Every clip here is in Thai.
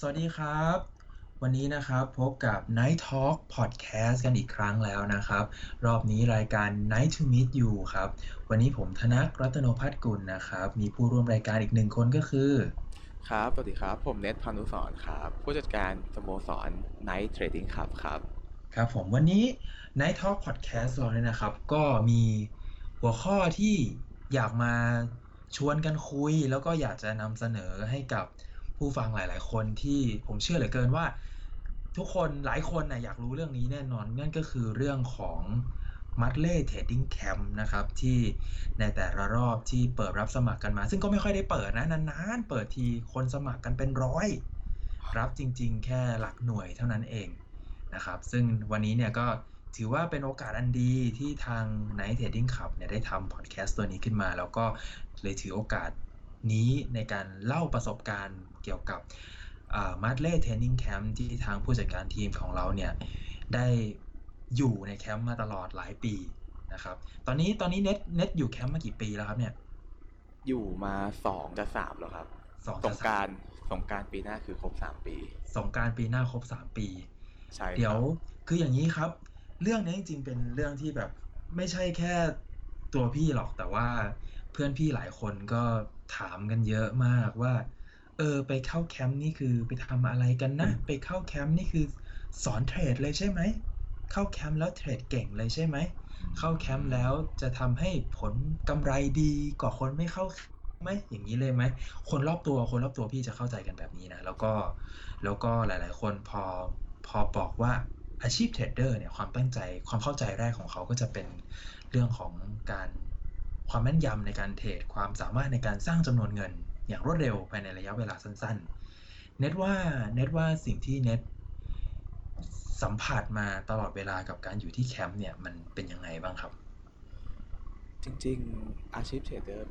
สวัสดีครับวันนี้นะครับพบกับ Night Talk Podcast กันอีกครั้งแล้วนะครับรอบนี้รายการ Night to Meet You ครับวันนี้ผมธนัท รัตโนภัทรกุลนะครับมีผู้ร่วมรายการอีกหนึ่งคนก็คือครับสวัสดีครับผมเนท พานุสรณ์ครับผู้จัดการสโมสร Night Trading Club ครับครับผมวันนี้ Night Talk Podcast เราเนี่ยนะครับก็มีหัวข้อที่อยากมาชวนกันคุยแล้วก็อยากจะนำเสนอให้กับผู้ฟังหลายๆคนที่ผมเชื่อเหลือเกินว่าทุกคนหลายคนนะอยากรู้เรื่องนี้แน่นอนนั่นก็คือเรื่องของ Motley Trading Camp นะครับที่ในแต่ละรอบที่เปิดรับสมัครกันมาซึ่งก็ไม่ค่อยได้เปิดนะนานๆเปิดทีคนสมัครกันเป็นร้อยรับจริงๆแค่หลักหน่วยเท่านั้นเองนะครับซึ่งวันนี้เนี่ยก็ถือว่าเป็นโอกาสอันดีที่ทาง Night Trading Club เนี่ยได้ทำพอดแคสต์ตัวนี้ขึ้นมาแล้วก็เลยถือโอกาสนี้ในการเล่าประสบการณ์เกี่ยวกับMotley Training Camp ที่ทางผู้จัดการทีมของเราเนี่ยได้อยู่ในแคมป์มาตลอดหลายปีนะครับตอนนี้เน็ตอยู่แคมป์มากี่ปีแล้วครับเนี่ยอยู่มา2กับ3แล้วครับสงกรานต์ปีหน้าคือครบ3ปีสงกรานต์ปีหน้าครบ3ปีใช่เดี๋ยวคืออย่างนี้ครับเรื่องนี้จริงๆเป็นเรื่องที่แบบไม่ใช่แค่ตัวพี่หรอกแต่ว่าเพื่อนพี่หลายคนก็ถามกันเยอะมากว่าไปเข้าแคมป์นี่คือไปทำอะไรกันนะไปเข้าแคมป์นี่คือสอนเทรดเลยใช่ไหมเข้าแคมป์แล้วเทรดเก่งเลยใช่ไหมเข้าแคมป์แล้วจะทำให้ผลกำไรดีกว่าคนไม่เข้าไหมอย่างนี้เลยไหมคนรอบตัวพี่จะเข้าใจกันแบบนี้นะแล้วก็หลายๆคนพอบอกว่าอาชีพเทรดเดอร์เนี่ยความตั้งใจความเข้าใจแรกของเขาก็จะเป็นเรื่องของการความแม่นยำในการเทรดความสามารถในการสร้างจำนวนเงินอย่างรวดเร็วภายในระยะเวลาสั้นๆเน็ตว่าสิ่งที่เน็ตสัมผัสมาตลอดเวลากับการอยู่ที่แคมป์เนี่ยมันเป็นยังไงบ้างครับจริงๆอาชีพเทรดเดอร์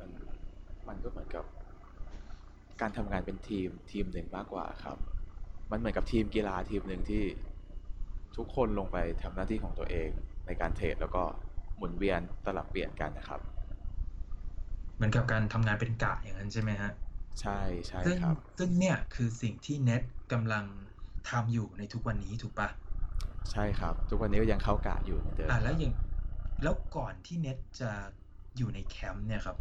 มันก็เหมือนกับการทำงานเป็นทีมหนึ่งมากกว่าครับมันเหมือนกับทีมกีฬาทีมหนึ่งที่ทุกคนลงไปทำหน้าที่ของตัวเองในการเทรดแล้วก็หมุนเวียนสลับเปลี่ยนกันนะครับเหมือนกับการทำงานเป็นกะอย่างนั้นใช่ไหมฮะใช่ครับซึ่งเนี่ยคือสิ่งที่เน็ตกำลังทำอยู่ในทุกวันนี้ถูกปะใช่ครับทุกวันนี้ก็ยังเข้ากะอยู่เหมือนเดิมแล้วก่อนที่เน็ตจะอยู่ในแคมป์เนี่ยครับ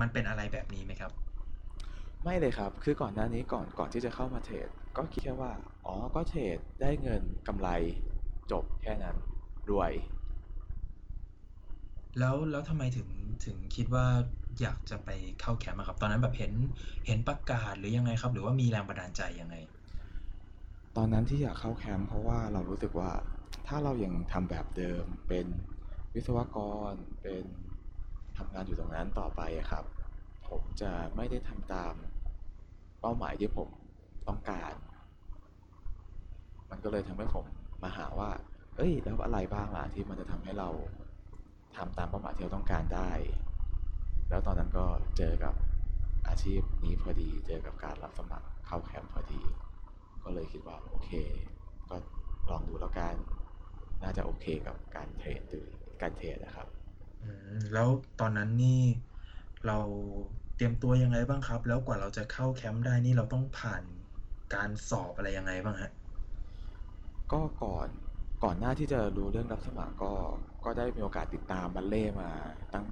มันเป็นอะไรแบบนี้ไหมครับไม่เลยครับคือก่อนหน้านี้ก่อนที่จะเข้ามาเทรดก็คิดแค่ว่าก็เทรดได้เงินกำไรจบแค่นั้นรวยแล้วทำไมถึงคิดว่าอยากจะไปเข้าแคมป์ครับตอนนั้นแบบเห็นประกาศหรือยังไงครับหรือว่ามีแรงบันดาลใจยังไงตอนนั้นที่อยากเข้าแคมป์เพราะว่าเรารู้สึกว่าถ้าเรายังทำแบบเดิมเป็นวิศวกรเป็นทำงานอยู่ตรงนั้นต่อไปครับผมจะไม่ได้ทำตามเป้าหมายที่ผมต้องการมันก็เลยทำให้ผมมาหาว่าแล้วอะไรบ้างล่ะที่มันจะทำให้เราทำตามเป้าหมายที่เราต้องการได้แล้วตอนนั้นก็เจอกับอาชีพนี้พอดีเจอกับการรับสมัครเข้าแคมป์พอดีก็เลยคิดว่าโอเคก็ลองดูแล้วกันน่าจะโอเคกับการเทรดนะครับแล้วตอนนั้นนี่เราเตรียมตัวยังไงบ้างครับแล้วกว่าเราจะเข้าแคมป์ได้นี่เราต้องผ่านการสอบอะไรยังไงบ้างฮะก็ก่อนหน้าที่จะรู้เรื่องรับสมัครก็ได้มีโอกาสติดตามบัลเล่มาตั้ง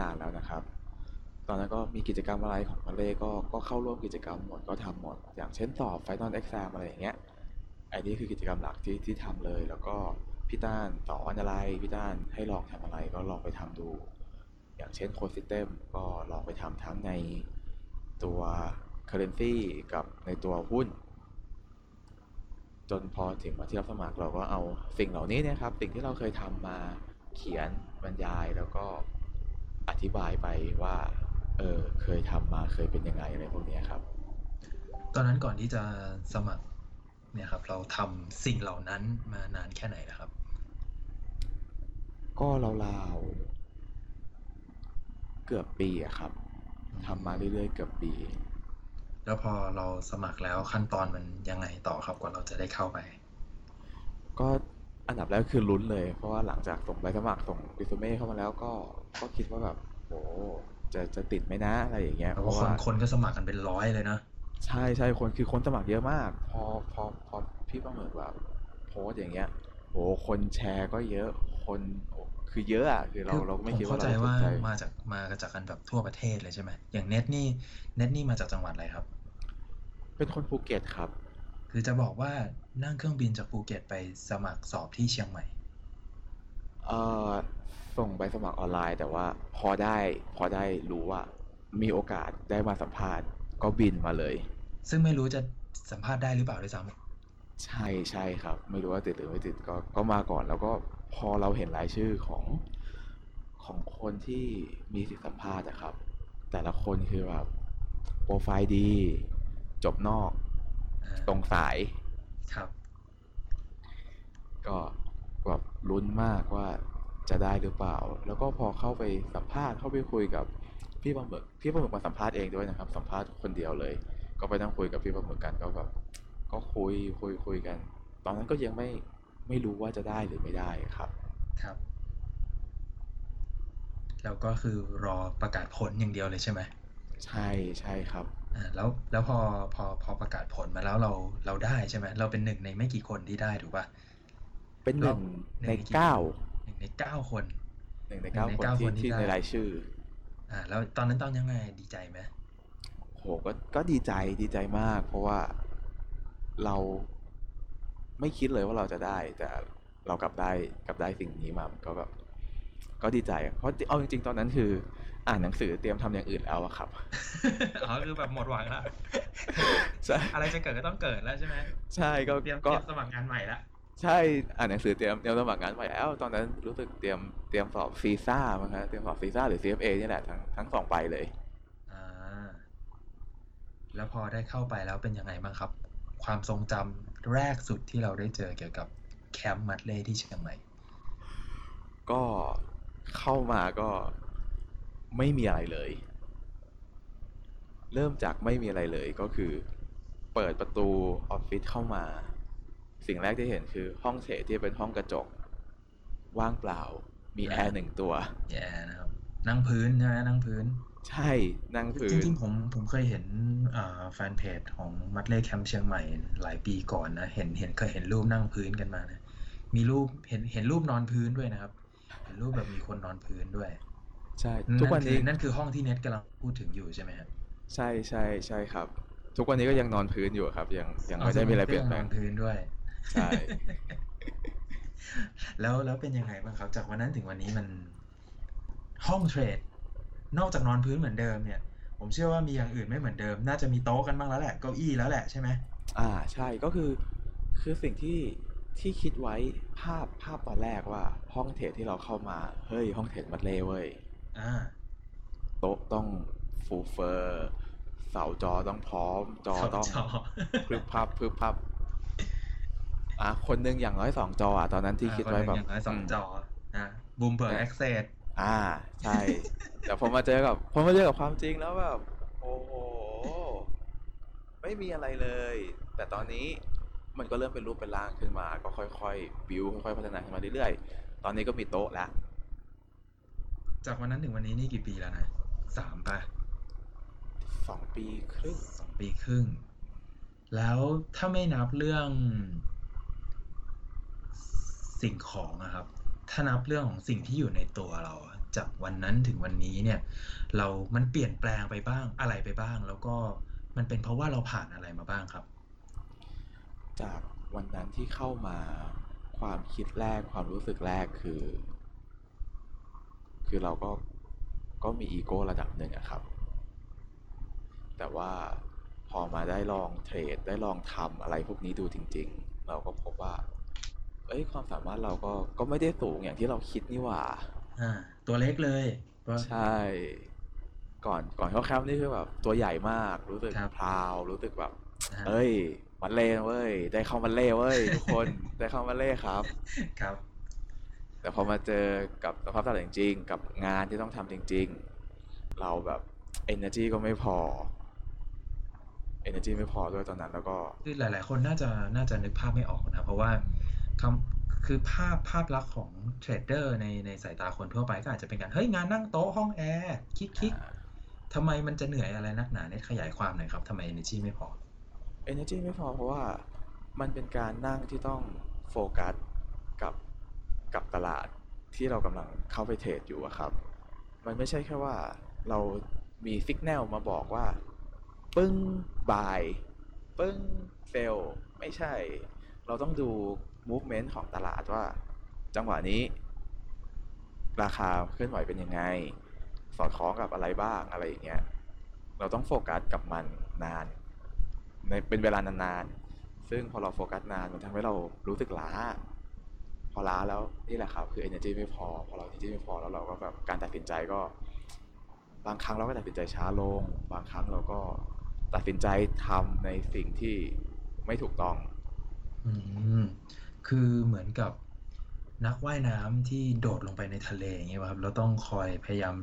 นานแล้วนะครับตอนนั้นก็มีกิจกรรมอะไรของบัลเล่ก็เข้าร่วมกิจกรรมหมดก็ทำหมดอย่างเช่นสอบ Final Exam อะไรอย่างเงี้ยไอ้นี่คือกิจกรรมหลักที่ทำเลยแล้วก็พี่ต้านสอนอะไรพี่ต้านให้ลองทำอะไรก็ลองไปทำดูอย่างเช่น Core System ก็ลองไปทำทั้งในตัว Currency กับในตัวหุ้นจนพอถึงมาที่รับสมัครเราก็เอาสิ่งเหล่านี้นะครับสิ่งที่เราเคยทำมาเขียนบรรยายแล้วก็อธิบายไปว่าเคยทำมาเคยเป็นยังไงอะไรพวกนี้ครับตอนนั้นก่อนที่จะสมัครเนี่ยครับเราทำสิ่งเหล่านั้นมานานแค่ไหนนะครับก็ราวๆเกือบปีอะครับทำมาเรื่อยๆเกือบปีแล้วพอเราสมัครแล้วขั้นตอนมันยังไงต่อครับกว่าเราจะได้เข้าไปก็อันดับแรกคือลุ้นเลยเพราะว่าหลังจากส่งใบสมัครส่งรีซูเม่เข้ามาแล้วก็คิดว่าแบบโหจะติดไหมนะอะไรอย่างเงี้ยเพราะว่าคนก็สมัครกันเป็นร้อยเลยนะ ใช่ใช่คนสมัครเยอะมากพอพี่ประเมินว่าโพสอย่างเงี้ยโหคนแชร์ก็เยอะคนคือเยอะอ่ะคือเราไม่คิดว่าเราเข้าใจว่ามาจากกันแบบทั่วประเทศเลยใช่ไหมอย่างเน็ตนี่มาจากจังหวัดอะไรครับเป็นคนภูเก็ตครับคือจะบอกว่านั่งเครื่องบินจากภูเก็ตไปสมัครสอบที่เชียงใหม่ส่งใบสมัครออนไลน์แต่ว่าพอได้รู้ว่ามีโอกาสได้มาสัมภาษณ์ก็บินมาเลยซึ่งไม่รู้จะสัมภาษณ์ได้หรือเปล่าด้วยซ้ำใช่ครับไม่รู้ว่าติดหรือไม่ติดก็มาก่อนแล้วก็พอเราเห็นรายชื่อของคนที่มีสิทธิสัมภาษณ์นะครับแต่ละคนคือแบบโปรไฟล์ดีจบนอกตรงสายครับก็แบบลุ้นมากว่าจะได้หรือเปล่าแล้วก็พอเข้าไปสัมภาษณ์เข้าไปคุยกับพี่ปลาหมึกมาสัมภาษณ์เองด้วยนะครับสัมภาษณ์คนเดียวเลยก็ไปนั่งคุยกับพี่ปลาหมึกกันก็แบบก็คุยกันตอนนั้นก็ยังไม่รู้ว่าจะได้หรือไม่ได้ครับแล้วก็คือรอประกาศผลอย่างเดียวเลยใช่ไหมใช่ครับแล้วพอประกาศผลมาแล้วเราได้ใช่ไหมเราเป็นหนึ่งในไม่กี่คนที่ได้ถูกป่ะเป็นหนึ่งในเก้าคน1 ใน 9 คนที่ในรายชื่อแล้วตอนนั้นต้องยังไงดีใจไหมโหก็ดีใจมากเพราะว่าเราไม่คิดเลยว่าเราจะได้แต่เรากลับได้สิ่งนี้มามันก็แบบก็ดีใจเพราะเอาจริงๆตอนนั้นคืออ่านหนังสือเตรียมทำอย่างอื่นแล้วอะครับอ๋อคือแบบหมดหวังละใช่อะไรจะเกิดก็ต้องเกิดแล้วใช่ไหมใช่ก็เตรียมสมัครงานใหม่ละใช่อ่านหนังสือเตรียมสมัครงานใหม่แล้วตอนนั้นรู้สึกเตรียมสอบซีซ่ามั้งฮะเตรียมสอบซีซ่าหรือ CFA นี่แหละทั้ง2ใบเลยแล้วพอได้เข้าไปแล้วเป็นยังไงบ้างครับความทรงจำแรกสุดที่เราได้เจอเกี่ยวกับแคมป์มัดเล่ที่เชียงใหม่ก็เข้ามาก็ไม่มีอะไรเลยเริ่มจากไม่มีอะไรเลยก็คือเปิดประตูออฟฟิศเข้ามาสิ่งแรกที่เห็นคือห้องเฉดที่เป็นห้องกระจกว่างเปล่ามีแอร์1ตัวมีแอร์นะครับนั่งพื้นใช่ไหมนั่งพื้นใช่นั่งพื้นจริงๆผมเคยเห็นแฟนเพจของมัดเล่แคมป์เชียงใหม่หลายปีก่อนนะเห็นเคยเห็นรูปนั่งพื้นกันมานะมีรูปเห็นรูปนอนพื้นด้วยนะครับเห็นรูปแบบมีคนนอนพื้นด้วยใช่ทุกวันนี้นั่นคือห้องที่เน็ตกำลังพูดถึงอยู่ใช่ไหมครับใช่ครับทุกวันนี้ก็ยังนอนพื้นอยู่ครับยังไม่ได้มีอะไรเปลี่ยนแปลงนอนพื้นด้วยใช่แล้วเป็นยังไงบ้างครับจากวันนั้นถึงวันนี้มันห้องเทรดนอกจากนอนพื้นเหมือนเดิมเนี่ยผมเชื่อว่ามีอย่างอื่นไม่เหมือนเดิมน่าจะมีโต๊ะกันบ้างแล้วแหละเก้าอี้แล้วแหละใช่ไหมใช่ก็คือสิ่งที่คิดไว้ภาพตอนแรกว่าห้องเทรดที่เราเข้ามาเฮ้ยห้องเทรดมัดเล่เว้ยโต๊ะต้องฟูเฟอร์เสาจอต้องพร้อมจอต้องพึบพับคนนึงอย่างน้อย2จอตอนนั้นที่คิดไว้แบบอย่างน้อย2จอบูมเบิร์กแอคเซสใช่แต่พอมาเจอกับความจริงแล้วแบบโอ้โหไม่มีอะไรเลยแต่ตอนนี้มันก็เริ่มเป็นรูปเป็นร่างขึ้นมาก็ค่อยๆบิวค่อยๆพัฒนาขึ้นมาเรื่อยๆตอนนี้ก็มีโต๊ะแล้วจากวันนั้นถึงวันนี้นี่กี่ปีแล้วนะ3ป่ะ2 ปีครึ่งแล้วถ้าไม่นับเรื่องสิ่งของนะครับถ้านับเรื่องของสิ่งที่อยู่ในตัวเราจากวันนั้นถึงวันนี้เนี่ยมันเปลี่ยนแปลงไปบ้างอะไรไปบ้างแล้วก็มันเป็นเพราะว่าเราผ่านอะไรมาบ้างครับจากวันนั้นที่เข้ามาความคิดแรกความรู้สึกแรกคือเราก็มีอีโก้ระดับหนึ่งอะครับแต่ว่าพอมาได้ลองเทรดได้ลองทำอะไรพวกนี้ดูจริงๆเราก็พบว่าความสามารถเราก็ไม่ได้สูงอย่างที่เราคิดนี่หว่าตัวเล็กเลยใช่ก่อนเข้าแคมป์นี่คือแบบตัวใหญ่มากรู้สึกพราวรู้สึกแบบเอ้ยมัดเล่เว้ยได้เข้ามัดเล่เว้ยทุกคนได้เข้ามัดเล่ครับครับแต่พอมาเจอกับสภาพตลาดจริงๆกับงานที่ต้องทำจริงๆเราแบบ energy ก็ไม่พอด้วยตอนนั้นแล้วก็คือหลายๆคนน่าจะนึกภาพไม่ออกนะเพราะว่าคือภาพลักษณ์ของเทรดเดอร์ในสายตาคนทั่วไปก็อาจจะเป็นการเฮ้ยงานนั่งโต๊ะห้องแอร์คิกๆทำไมมันจะเหนื่อยอะไรนักหนาเนี่ยขยายความหน่อยครับทำไม energy ไม่พอ energy ไม่พอเพราะว่ามันเป็นการนั่งที่ต้องโฟกัสกับตลาดที่เรากำลังเข้าไปเทรดอยู่อะครับมันไม่ใช่แค่ว่าเรามีสัญญาณมาบอกว่าปึ้งบายปึ้งเซลไม่ใช่เราต้องดู movement ของตลาดว่าจังหวะนี้ราคาเคลื่อนไหวเป็นยังไงสอดคล้องกับอะไรบ้างอะไรอย่างเงี้ยเราต้องโฟกัสกับมันนานเป็นเวลานานๆซึ่งพอเราโฟกัสนานมันทำให้เรารู้สึกล้าพอล้าแล้วนี่แหละครับคือ energy ไม่พอพอเรา energy ไม่พอแล้วเราก็แบบการตัดสินใจก็บางครั้งเราก็ตัดสินใจช้าลงบางครั้งเราก็ตัดสินใจทำในสิ่งที่ไม่ถูกต้องคือเหมือนกับนักว่ายน้ำที่โดดลงไปในทะเลอย่างเงี้ยครับเราต้องคอยพยายาม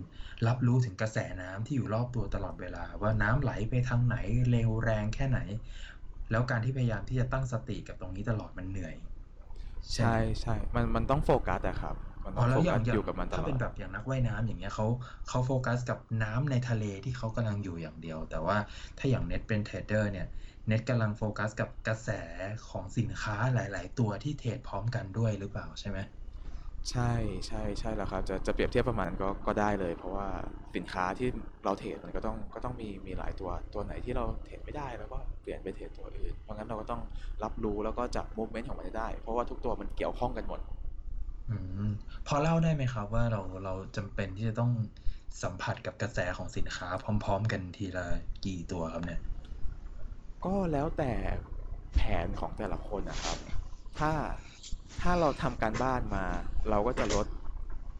รับรู้ถึงกระแสน้ำที่อยู่รอบตัวตลอดเวลาว่าน้ำไหลไปทางไหนเร็วแรงแค่ไหนแล้วการที่พยายามที่จะตั้งสติกับตรงนี้ตลอดมันเหนื่อยใช่ใช่มันต้องโฟกัสอะครับมันต้องโฟกัสอยู่กับมันตลอดถ้าเป็นแบบอย่างนักว่ายน้ำอย่างเงี้ยเขาโฟกัสกับน้ำในทะเลที่เขากำลังอยู่อย่างเดียวแต่ว่าถ้าอย่างเน็ตเป็นเทรดเดอร์เนี่ยเน็ตกำลังโฟกัสกับกระแสของสินค้าหลายๆตัวที่เทรดพร้อมกันด้วยหรือเปล่าใช่ไหมใช่ใช่ใช่แล้วครับจะเปรียบเทียบประมาณนั้นก็ได้เลยเพราะว่าสินค้าที่เราเทรดมันก็ต้องมีหลายตัวไหนที่เราเทรดไม่ได้แล้วก็เปลี่ยนไปเทรดตัวอื่นเพราะงั้นเราก็ต้องรับรู้แล้วก็จับมูฟเมนต์ของมันได้เพราะว่าทุกตัวมันเกี่ยวข้องกันหมดพอเล่าได้ไหมครับว่าเราจำเป็นที่จะต้องสัมผัสกับกระแสของสินค้าพร้อมๆกันทีละกี่ตัวครับเนี่ยก็แล้วแต่แผนของแต่ละคนนะครับถ้าเราทำการบ้านมาเราก็จะ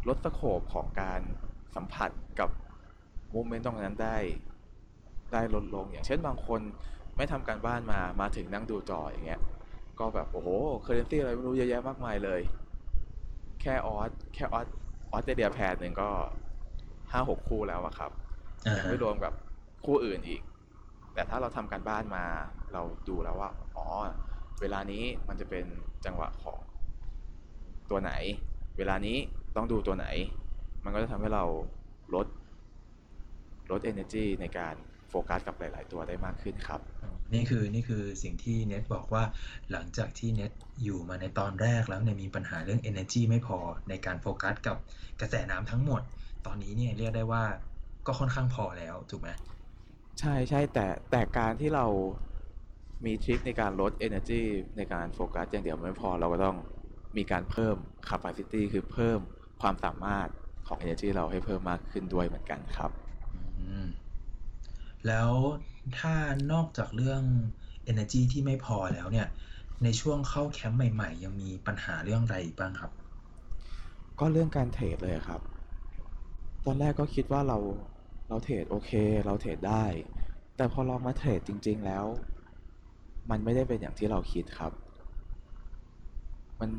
ลดสโคปของการสัมผัสกับมูฟเมนต์ตรงนั้นได้ลดลงอย่างเช่นบางคนไม่ทำการบ้านมาถึงนั่งดูจออย่างเงี้ยก็แบบโอ้โห currency อะไรไม่รู้เยอะแยะมากมายเลยแค่ออสออสเตรเลียแพร์นึงก็ 5-6 คู่แล้วอะครับยังไม่รวมกับคู่อื่นอีกแต่ถ้าเราทำการบ้านมาเราดูแล้วว่าอ๋อเวลานี้มันจะเป็นจังหวะของตัวไหนเวลานี้ต้องดูตัวไหนมันก็จะทำให้เราลด energy ในการโฟกัสกับหลายๆตัวได้มากขึ้นครับนี่คือสิ่งที่เน็ตบอกว่าหลังจากที่เน็ตอยู่มาในตอนแรกแล้วเนี่ยมีปัญหาเรื่อง energy ไม่พอในการโฟกัสกับกระแสน้ำทั้งหมดตอนนี้เนี่ยเรียกได้ว่าก็ค่อนข้างพอแล้วถูกไหมใช่ใช่แต่การที่เรามีทริคในการลด energy ในการโฟกัสอย่างเดียวไม่พอเราก็ต้องมีการเพิ่ม capacity คือเพิ่มความสามารถของ energy เราให้เพิ่มมากขึ้นด้วยเหมือนกันครับแล้วถ้านอกจากเรื่อง energy ที่ไม่พอแล้วเนี่ยในช่วงเข้าแคมป์ใหม่ๆยังมีปัญหาเรื่องอะไรอีกบ้างครับก็เรื่องการเทรดเลยครับตอนแรกก็คิดว่าเราเทรดโอเคเราเทรดได้แต่พอลองมาเทรดจริงๆแล้วมันไม่ได้เป็นอย่างที่เราคิดครับมัน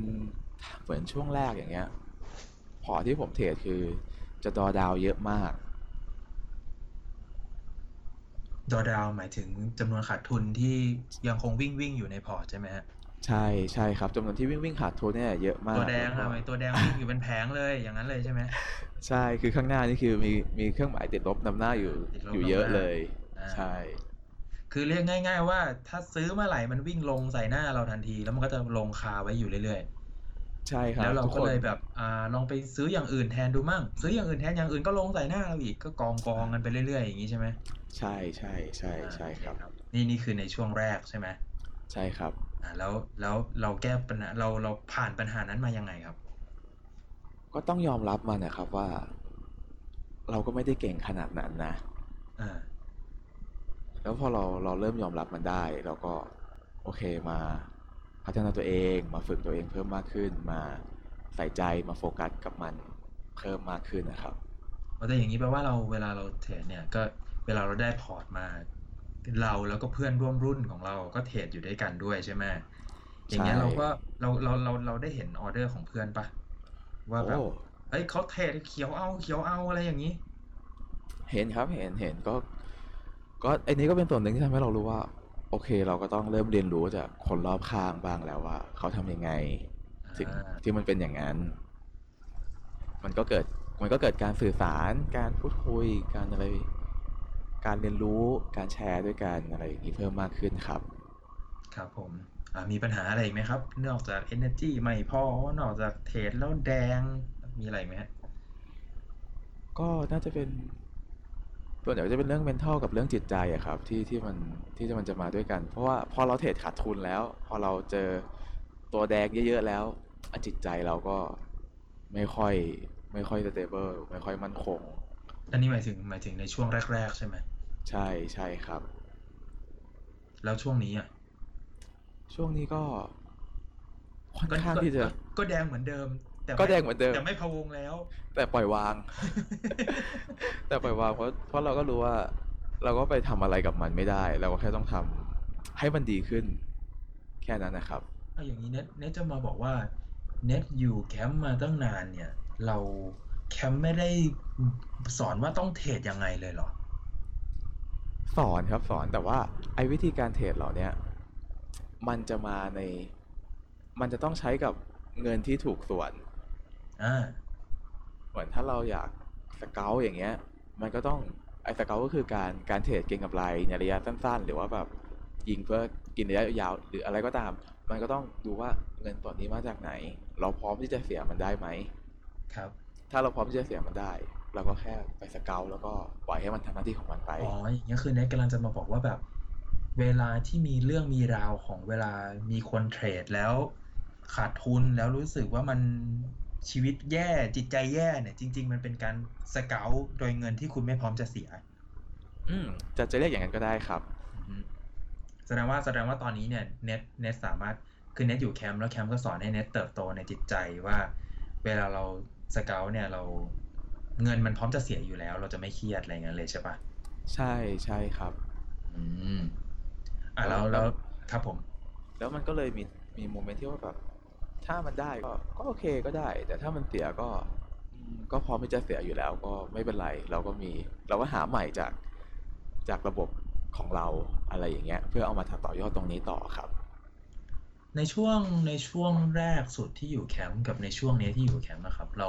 เหมือนช่วงแรกอย่างเงี้ยพอที่ผมเทรดคือจะดรอดาวน์เยอะมากดรอดาวน์หมายถึงจำนวนขาดทุนที่ยังคงวิ่งอยู่ในพอร์ตใช่ไหมฮะใช่ใช่ครับจำนวนที่วิ่งขาดทุนเนี่ยเยอะมากตัวแดงครับตัวแดงวิ่งอยู่เป็นแผงเลยอย่างนั้นเลยใช่ไหมใช่คือข้างหน้านี่คือมีเครื่องหมายติดลบนำหน้าอยู่เยอะเลยใช่คือเรียกง่ายๆว่าถ้าซื้อเมื่อไหร่มันวิ่งลงใส่หน้าเราทันทีแล้วมันก็จะลงคาไว้อยู่เรื่อยๆใช่ครับแล้วเราก็เลยแบบลองไปซื้ออย่างอื่นแทนดูมั่งซื้ออย่างอื่นแทนอย่างอื่นก็ลงใส่หน้าเราอีกก็กองกันไปเรื่อยๆอย่างนี้ใช่ไหมใช่ใช่ใช่ใช่ครับนี่คือในช่วงแรกใช่ไหมใช่ครับแล้วเราแก้ปัญหาเราผ่านปัญหานั้นมายังไงครับก็ต้องยอมรับมันนะครับว่าเราก็ไม่ได้เก่งขนาดนั้นนะแล้วพอเราเริ่มยอมรับมันได้เราก็โอเคมาพัฒนาตัวเองมาฝึกตัวเองเพิ่มมากขึ้นมาใส่ใจมาโฟกัสกับมันเพิ่มมากขึ้นนะครับแต่อย่างนี้แปลว่าเราเวลาเราเทรดเนี่ยก็เวลาเราได้พอร์ตมาเราแล้วก็เพื่อนร่วมรุ่นของเราก็เทรดอยู่ด้วยกันด้วยใช่ไหมอย่างเงี้ยเราก็เราได้เห็นออเดอร์ของเพื่อนปะว่าแบบเฮ้ยเขาเทรดเขียวเอาอะไรอย่างนี้เห็นครับเห็นก็ไอ้นี้ก็เป็นส่วนหนึ่งที่ทำให้เรารู้ว่าโอเคเราก็ต้องเริ่มเรียนรู้จากคนรอบข้างบ้างแล้วว่าเขาทำยังไงถึงที่มันเป็นอย่างนั้นมันก็เกิดการสื่อสารการพูดคุยการอะไรการเรียนรู้การแชร์ด้วยกันอะไรอย่างนี้เพิ่มมากขึ้นครับ ครับผมมีปัญหาอะไรอีกไหมครับนอกจาก energy ไม่พอนอกจากเทรดแล้วแดงมีอะไรไหมฮะก็น่าจะเป็นส่วนใหญ่จะเป็นเรื่อง mental กับเรื่องจิตใจอะครับที่มันจะมาด้วยกันเพราะว่าพอเราเทรดขาดทุนแล้วพอเราเจอตัวแดงเยอะๆแล้วจิตใจเราก็ไม่ค่อย stable ไม่ค่อยมั่นคงอันนี้หมายถึงในช่วงแรกๆใช่ไหมใช่ครับแล้วช่วงนี้อ่ะช่วงนี้ก็ค่อนข้างที่จะก็แดงเหมือนเดิมแต่ไม่พะวงแล้วแต่ปล่อยวาง แต่ปล่อยวางเพราะเราก็รู้ว่าเราก็ไปทำอะไรกับมันไม่ได้เราก็แค่ต้องทำให้มันดีขึ้นแค่นั้นนะครับอย่างนี้เน็ตจะมาบอกว่าเน็ตอยู่แคมป์มาตั้งนานเนี่ยเราแคมป์ไม่ได้สอนว่าต้องเทรดยังไงเลยเหรอสอนครับสอนแต่ว่าไอ้วิธีการเทรดเหล่านี้มันจะต้องใช้กับเงินที่ถูกส่วนเหมือนถ้าเราอยากสเกาต์อย่างเงี้ยมันก็ต้องไอ้สเกาต์ก็คือการเทรดเก็งกำไรในระยะสั้นๆหรือว่าแบบยิงเพื่อกินระยะยาวหรืออะไรก็ตามมันก็ต้องดูว่าเงินส่วนนี้มาจากไหนเราพร้อมที่จะเสียมันได้ไหมครับถ้าเราพร้อมที่จะเสียมันได้เราก็แค่ไปสเกาต์แล้วก็ปล่อยให้มันทำหน้าที่ของมันไปอ๋ออย่างเงี้ยคือเน็ตกำลังจะมาบอกว่าแบบเวลาที่มีเรื่องมีราวของเวลามีคนเทรดแล้วขาดทุนแล้วรู้สึกว่ามันชีวิตแย่จิตใจแย่เนี่ยจริงๆมันเป็นการสเกาต์โดยเงินที่คุณไม่พร้อมจะเสียจะเรียกอย่างนั้นก็ได้ครับแสดงว่าตอนนี้เนี่ยเน็ตสามารถคือเน็ตอยู่แคมป์แล้วแคมป์ก็สอนให้เน็ตเติบโตในจิตใจว่าเวลาเราสเกาต์เนี่ยเราเงินมันพร้อมจะเสียอยู่แล้วเราจะไม่เครียดอะไรเงี้ยเลยใช่ปะใช่ครับแล้วครับผมแล้วมันก็เลยมีโมเมนต์ที่ว่าแบบถ้ามันได้ก็โอเคก็ได้แต่ถ้ามันเสียก็พร้อมที่จะเสียอยู่แล้วก็ไม่เป็นไรเราก็หาใหม่จากระบบของเราอะไรอย่างเงี้ยเพื่อเอามาต่อยอดตรงนี้ต่อครับในช่วงแรกสุดที่อยู่แคมป์กับในช่วงนี้ที่อยู่แคมป์นะครับเร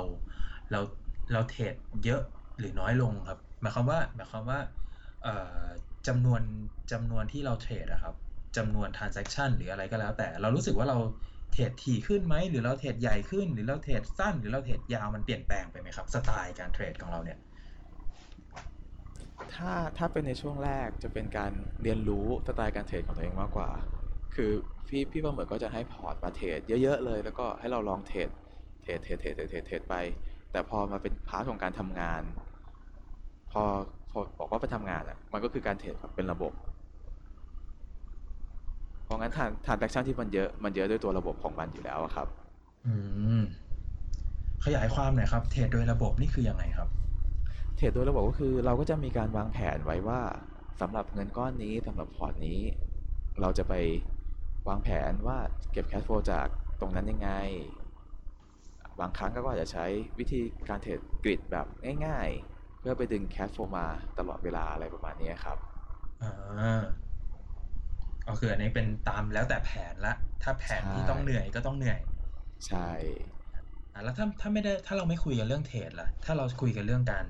าเทรดเยอะหรือน้อยลงครับหมายความว่าจำนวนที่เราเทรดนะครับจำนวน transaction หรืออะไรก็แล้วแต่เรารู้สึกว่าเราเทรดถี่ขึ้นไหมหรือเราเทรดใหญ่ขึ้นหรือเราเทรดสั้นหรือเราเทรดยาวมันเปลี่ยนแปลงไปไหมครับสไตล์การเทรดของเราเนี่ยถ้าเป็นในช่วงแรกจะเป็นการเรียนรู้สไตล์การเทรดของตัวเองมากกว่าคือพี่ประเมินก็จะให้พอร์ตมาเทรดเยอะๆเลยแล้วก็ให้เราลองเทรดไปแต่พอมาเป็นพาร์ทของการทำงานพอบอกว่าไปทำงานอ่ะมันก็คือการเทรดแบบเป็นระบบเพราะงั้นtransaction ที่มันเยอะด้วยตัวระบบของมันอยู่แล้วครับขยายความหน่อยครับเทรดโดยระบบนี่คือยังไงครับเทรดโดยระบบก็คือเราก็จะมีการวางแผนไว้ว่าสำหรับเงินก้อนนี้สำหรับพอร์ตนี้เราจะไปวางแผนว่าเก็บแคชโฟลจากตรงนั้นยังไงบางครั้งก็อาจจะใช้วิธีการเทรดกริดแบบง่ายๆเพื่อไปดึงแคชโฟมาตลอดเวลาอะไรประมาณนี้ครับก็คืออันนี้เป็นตามแล้วแต่แผนละถ้าแผนที่ต้องเหนื่อยก็ต้องเหนื่อยใช่แล้วถ้าไม่ได้ถ้าเราไม่คุยกันเรื่องเทรดล่ะถ้าเราคุยกันเรื่องการ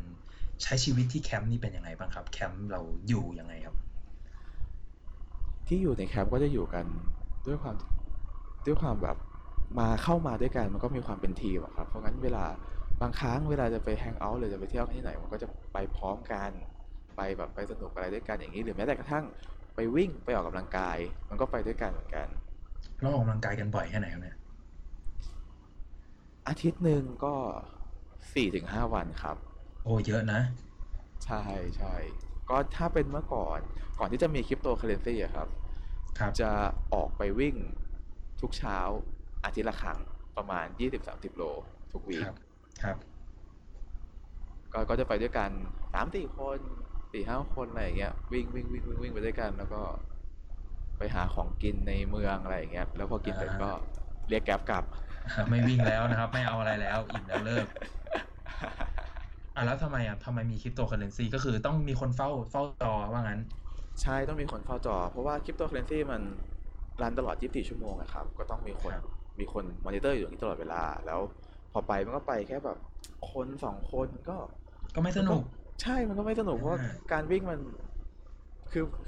ใช้ชีวิตที่แคมป์นี่เป็นยังไงบ้างครับแคมป์เราอยู่ยังไงครับที่อยู่ในแคมป์ก็จะอยู่กันด้วยความแบบเข้ามาด้วยกันมันก็มีความเป็นทีมครับเพราะงั้นเวลาบางครั้งเวลาจะไปแฮงเอาท์หรือจะไปเที่ยวที่ไหนมันก็จะไปพร้อมกันไปแบบไปสนุกอะไรด้วยกันอย่างนี้หรือแม้แต่กระทั่งไปวิ่งไปออกกำลังกายมันก็ไปด้วยกันเหมือนกันเราออกกำลังกายกันบ่อยแค่ไหนครับเนี่ยอาทิตย์หนึ่งก็ 4-5 วันครับโอ้เยอะนะใช่ก็ถ้าเป็นเมื่อก่อนที่จะมีคริปโตเคอเรนซีครับจะออกไปวิ่งทุกเช้าอาทิตย์ละครั้งประมาณ 20-30 โลทุกวีคครับก็จะไปด้วยกัน 3-4 คน4-5 คนอะไรอย่างเงี้ยวิ่งไปด้วยกันแล้วก็ไปหาของกินในเมืองอะไรอย่างเงี้ยแล้วพอกินเสร็จก็เรียกแก๊ปกลับไม่วิ่งแล้วนะครับ ไม่เอาอะไรแล้วอิ่มแล้วเลิก แล้วทำไมมีคริปโตเคอเรนซีก็คือต้องมีคนเฝ้าจอว่างั้นใช่ต้องมีคนเฝ้าจอเพราะว่าคริปโตเคอเรนซีมันรันตลอด24ชั่วโมงครับก็ต้องมีคนมอนิเตอร์อยู่อย่างนี้ตลอดเวลาแล้วพอไปมันก็ไปแค่แบบคน2คนก็ไม่สนุกใช่มันก็ไม่สนุกเพราะการวิ่งมัน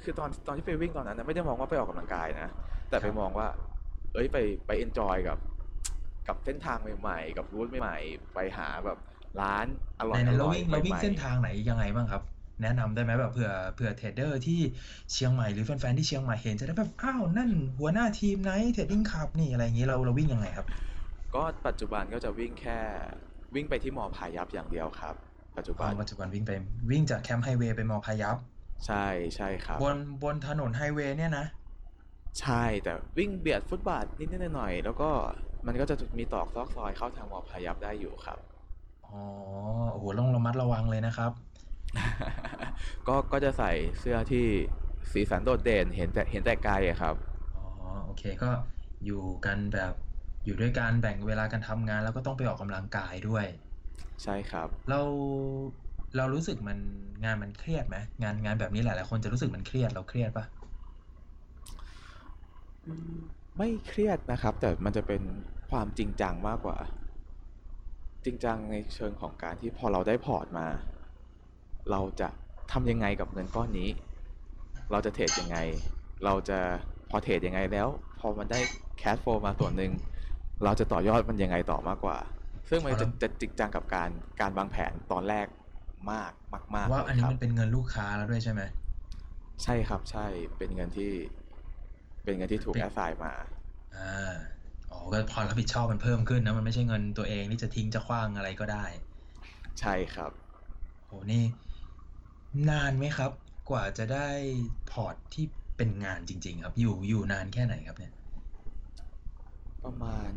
คือตอนที่ไปวิ่งตอนนั้นไม่ได้มองว่าไปออกกำลังกายนะ แต่ไปมองว่าเอ้ยไปเอนจอยกับเส้นทางใหม่ๆกับรูทใหม่ๆไปหาแบบร้านอร่อยๆเราวิ่งเส้นทางไหนยังไงบ้างครับแนะนำได้ไหมแบบเผื่อเทรดเดอร์ที่เชียงใหม่หรือแฟนๆที่เชียงใหม่เห็นจะได้แบบอ้าวนั่นหัวหน้าทีม Night Trading Club นี่อะไรอย่างนี้เราวิ่งยังไงครับก็ปัจจุบันก็จะวิ่งแค่วิ่งไปที่มอพายัพอย่างเดียวครับปัจจุบันวิ่งจากแคมป์ไฮเวย์ไปมอพายัพใช่ใช่ครับบนถนนไฮเวย์เนี่ยนะใช่แต่วิ่งเบียดฟุตบาทนิดๆหน่อยๆแล้วก็มันก็จะมีตอกซอกซอยเข้าทางมอพายัพได้อยู่ครับอ๋อโอ้โหต้องระมัดระวังเลยนะครับก็จะใส่เสื้อที่สีสันโดดเด่นเห็นแต่ไกลอะครับอ๋อโอเคก็อยู่กันแบบอยู่ด้วยกันแบ่งเวลากันทำงานแล้วก็ต้องไปออกกำลังกายด้วยใช่ครับเรารู้สึกมันงานมันเครียดไหมงานแบบนี้หลายคนจะรู้สึกมันเครียดเราเครียดปะไม่เครียดนะครับแต่มันจะเป็นความจริงจังมากกว่าจริงจังในเชิงของการที่พอเราได้พอร์ตมาเราจะทำยังไงกับเงินก้อนนี้เราจะเทรดยังไงเราจะพอเทรดยังไงแล้วพอมันได้แคชโฟลว์มาส่วนหนึ่งเราจะต่อยอดมันยังไงต่อมากกว่าซึ่งมันจะจริงจังกับการวางแผนตอนแรกมากว่าอันนี้มันเป็นเงินลูกค้าแล้วด้วยใช่ไหมใช่ครับใช่เป็นเงินที่ถูกแอสไซน์มาอ๋อก็พอรับผิดชอบมันเพิ่มขึ้นนะมันไม่ใช่เงินตัวเองที่จะทิ้งจะขว้างอะไรก็ได้ใช่ครับโหนี่นานไหมครับกว่าจะได้พอร์ตที่เป็นงานจริงๆครับอยู่นานแค่ไหนครับเนี่ยประมาณ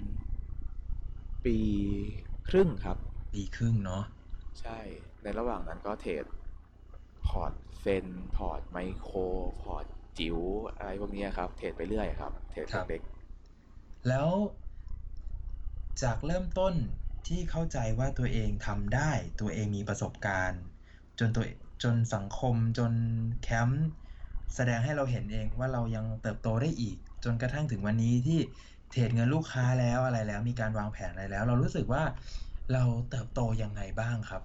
ปีครึ่งครับปีครึ่งเนาะใช่ในระหว่างนั้นก็เทรดพอร์ตเซนพอร์ตไมโครพอร์ตจิ๋วอะไรพวกนี้ครับเทรดไปเรื่อยครับเทรดเด็กๆแล้วจากเริ่มต้นที่เข้าใจว่าตัวเองทำได้ตัวเองมีประสบการณ์จนสังคมจนแคมป์แสดงให้เราเห็นเองว่าเรายังเติบโตได้อีกจนกระทั่งถึงวันนี้ที่เทรดเงินลูกค้าแล้วอะไรแล้วมีการวางแผนอะไรแล้วเรารู้สึกว่าเราเติบโตยังไงบ้างครับ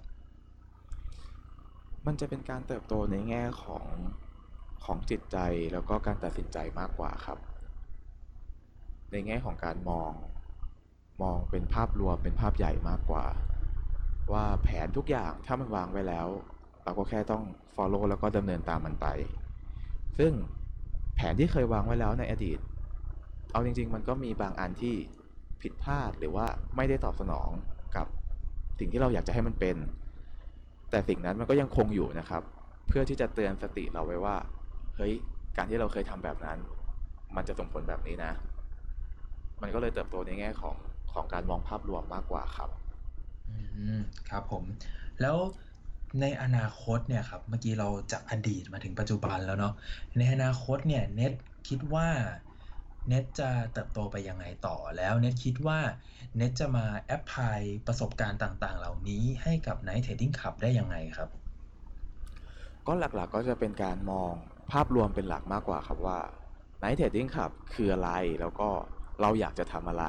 มันจะเป็นการเติบโตในแง่ของจิตใจแล้วก็การตัดสินใจมากกว่าครับในแง่ของการมองเป็นภาพรวมเป็นภาพใหญ่มากกว่าว่าแผนทุกอย่างถ้ามันวางไว้แล้วเราก็แค่ต้อง follow แล้วก็ดำเนินตามมันไปซึ่งแผนที่เคยวางไว้แล้วในอดีตเอาจริงๆมันก็มีบางอันที่ผิดพลาดหรือว่าไม่ได้ตอบสนองกับสิ่งที่เราอยากจะให้มันเป็นแต่สิ่งนั้นมันก็ยังคงอยู่นะครับเพื่อที่จะเตือนสติเราไว้ว่าเฮ้ยการที่เราเคยทำแบบนั้นมันจะส่งผลแบบนี้นะมันก็เลยเติบโตในแง่ของการมองภาพรวมมากกว่าครับครับผมแล้วในอนาคตเนี่ยครับเมื่อกี้เราจากอดีตมาถึงปัจจุบันแล้วเนาะในอนาคตเนี่ยเน็ตคิดว่าเน็ตจะเติบโตไปยังไงต่อแล้วเน็ตคิดว่าเน็ตจะมาแอพพลายประสบการณ์ต่างๆเหล่านี้ให้กับ Night Trading Club ได้ยังไงครับก็หลักๆก็จะเป็นการมองภาพรวมเป็นหลักมากกว่าครับว่า Night Trading Club คืออะไรแล้วก็เราอยากจะทำอะไร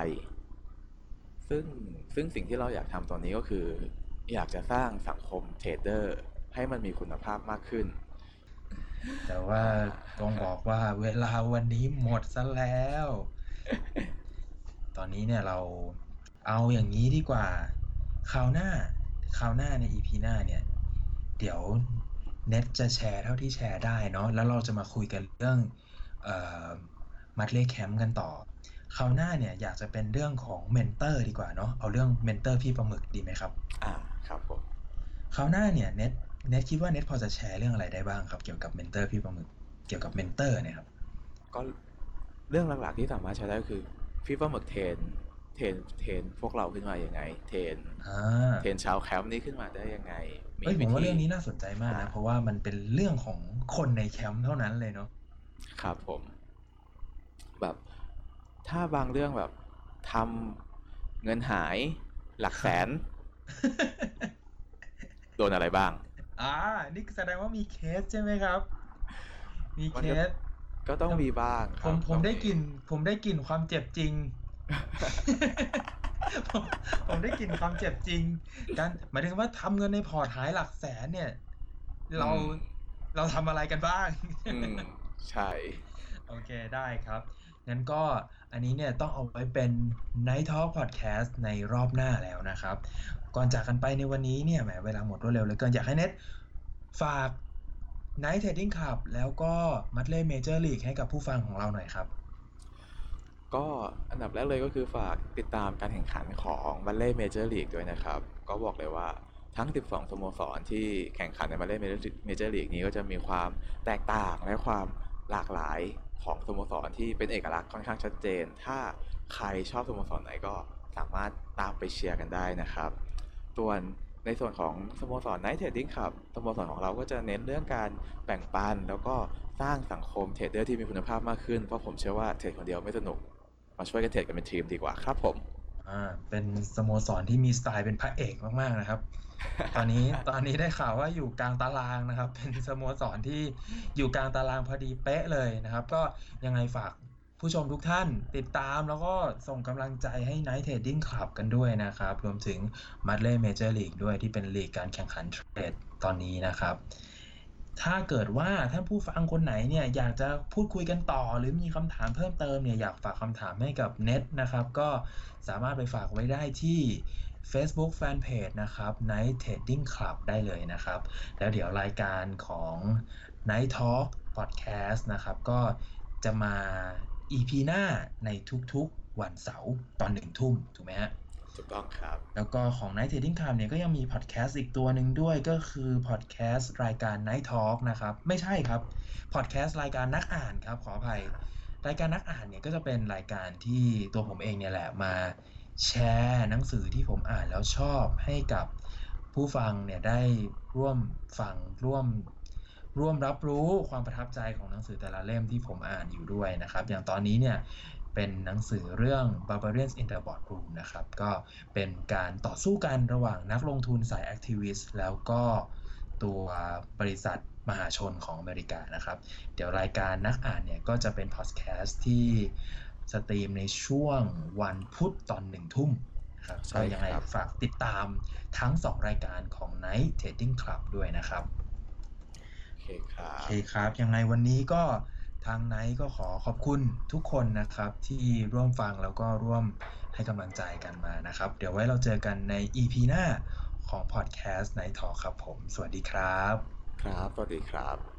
ซึ่งสิ่งที่เราอยากทำตอนนี้ก็คืออยากจะสร้างสังคมเทรดเดอร์ให้มันมีคุณภาพมากขึ้นแต่ว่าต้องบอกว่าเวลาวันนี้หมดซะแล้วตอนนี้เนี่ยเราเอาอย่างนี้ดีกว่าคราวหน้าใน EP หน้าเนี่ยเดี๋ยวเน็ตจะแชร์เท่าที่แชร์ได้เนาะแล้วเราจะมาคุยกันเรื่องMotley Camp กันต่อคราวหน้าเนี่ยอยากจะเป็นเรื่องของเมนเตอร์ดีกว่าเนาะเอาเรื่องเมนเตอร์พี่ประมึกดีไหมครับครับผมคราวหน้าเนี่ยเน็ตคิดว่าเน็ตพอจะแชร์เรื่องอะไรได้บ้างครับเกี่ยวกับเมนเตอร์พี่ประมึกเกี่ยวกับเมนเตอร์เนี่ยครับก็เรื่องหลักๆที่สามารถแชร์ได้ก็คือพี่ประมึกเทรนพวกเราขึ้นมาอย่างไงเทรนชาวแคมป์นี้ขึ้นมาได้ยังไงผมว่าเรื่องนี้น่าสนใจมากนะเพราะว่ามันเป็นเรื่องของคนในแคมป์เท่านั้นเลยเนาะครับผมแบบถ้าบางเรื่องแบบทำเงินหายหลักแสนโดนอะไรบ้างนี่แสดงว่ามีเคสใช่ไหมครับมีเคสก็ต้องมีบ้างครับผมได้กลิ่นความเจ็บจริง ผมได้กลิ่นความเจ็บจริงกันหมายถึงว่าทำเงินในพอร์ตหายหลักแสนเนี่ยเราทำอะไรกันบ้างใช่โอเคได้ครับ งั้นก็อันนี้เนี่ยต้องเอาไว้เป็น Night Talk Podcast ในรอบหน้าแล้วนะครับก่อนจากกันไปในวันนี้เนี่ยแหมเวลาหมดรวดเร็วเหลือเกินอยากให้เน็ตฝาก Night Trading Club แล้วก็ Motley Major League ให้กับผู้ฟังของเราหน่อยครับก็อันดับแรกเลยก็คือฝากติดตามการแข่งขันของ Motley Major League ด้วยนะครับก็บอกเลยว่าทั้ง12สโมสรที่แข่งขันใน Motley Major League นี้ก็จะมีความแตกต่างและความหลากหลายของสโมสรที่เป็นเอกลักษณ์ค่อนข้างชัดเจนถ้าใครชอบสโมสรไหนก็สามารถตามไปเชียร์กันได้นะครับส่วนในส่วนของสโมสร Night Trading Club สโมสรของเราก็จะเน้นเรื่องการแบ่งปันแล้วก็สร้างสังคมเทรดเดอร์ที่มีคุณภาพมากขึ้นเพราะผมเชื่อว่าเทรดคนเดียวไม่สนุกมาช่วยกันเทรดกันเป็นทีมดีกว่าครับผมเป็นสโมสรที่มีสไตล์เป็นพระเอกมากๆนะครับ ตอนนี้ได้ข่าวว่าอยู่กลางตารางนะครับเป็นสโมสรที่อยู่กลางตารางพอดีเป๊ะเลยนะครับก็ยังไงฝากผู้ชมทุกท่านติดตามแล้วก็ส่งกำลังใจให้ Night Trading Club กันด้วยนะครับรวมถึง Motley Major League ด้วยที่เป็นลีกการแข่งขันเทรดตอนนี้นะครับถ้าเกิดว่าท่านผู้ฟังคนไหนเนี่ยอยากจะพูดคุยกันต่อหรือมีคำถามเพิ่มเติมเนี่ยอยากฝากคำถามให้กับเน็ตนะครับก็สามารถไปฝากไว้ได้ที่ Facebook Fanpage นะครับ Night Trading Club ได้เลยนะครับแล้วเดี๋ยวรายการของ Night Talk Podcast นะครับก็จะมา EP หน้าในทุกๆวันเสาร์ตอน 1 ทุ่มถูกไหมฮะถูกต้องครับแล้วก็ของ Night Trading Camp เนี่ยก็ยังมีพอดแคสต์อีกตัวหนึ่งด้วยก็คือพอดแคสต์รายการ Night Talk นะครับไม่ใช่ครับพอดแคสต์รายการนักอ่านครับขออภัยรายการนักอ่านเนี่ยก็จะเป็นรายการที่ตัวผมเองเนี่ยแหละมาแชร์หนังสือที่ผมอ่านแล้วชอบให้กับผู้ฟังเนี่ยได้ร่วมฟังร่วมรับรู้ความประทับใจของหนังสือแต่ละเล่มที่ผมอ่านอยู่ด้วยนะครับอย่างตอนนี้เนี่ยเป็นหนังสือเรื่อง Barbarians in the Boardroom นะครับก็เป็นการต่อสู้กันระหว่างนักลงทุนสาย Activist แล้วก็ตัวบริษัทมหาชนของอเมริกานะครับเดี๋ยวรายการนักอ่านเนี่ยก็จะเป็นพอดแคสต์ที่สตรีมในช่วงวันพุธตอน 1 ทุ่มนะครับก็ยังไงฝากติดตามทั้ง 2 รายการของ Night Trading Club ด้วยนะครับโอเคครับยังไงวันนี้ก็ทางไนท์ก็ขอขอบคุณทุกคนนะครับที่ร่วมฟังแล้วก็ร่วมให้กำลังใจกันมานะครับเดี๋ยวไว้เราเจอกันใน EP หน้าของพอดแคสต์ Night Talk ครับผมสวัสดีครับครับสวัสดีครับ